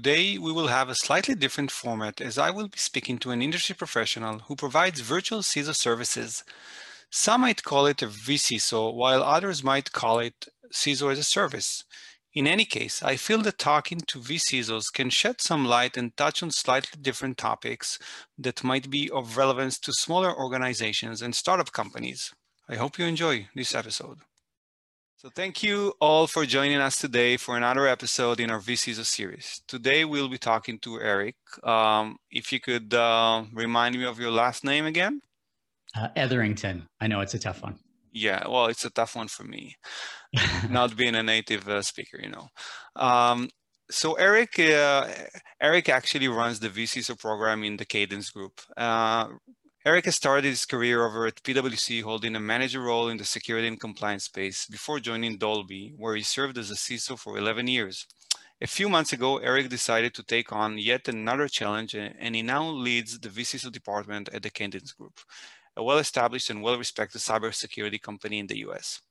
Today, we will have a slightly different format as I will be speaking to an industry professional who provides virtual CISO services. Some might call it a vCISO, while others might call it CISO as a service. In any case, I feel that talking to vCISOs can shed some light and touch on slightly different topics that might be of relevance to smaller organizations and startup companies. I hope you enjoy this episode. So thank you all for joining us today for another episode in our vCISO series. Today, we'll be talking to Eric. If you could remind me of your last name again? Etherington. I know it's a tough one. Yeah, well, it's a tough one for me, not being a native speaker, you know. So Eric actually runs the vCISO program in the Cadence Group. Eric has started his career over at PwC, holding a manager role in the security and compliance space before joining Dolby, where he served as a CISO for 11 years. A few months ago, Eric decided to take on yet another challenge, and he now leads the vCISO department at the Cadence Group, a well-established and well-respected cybersecurity company in the US.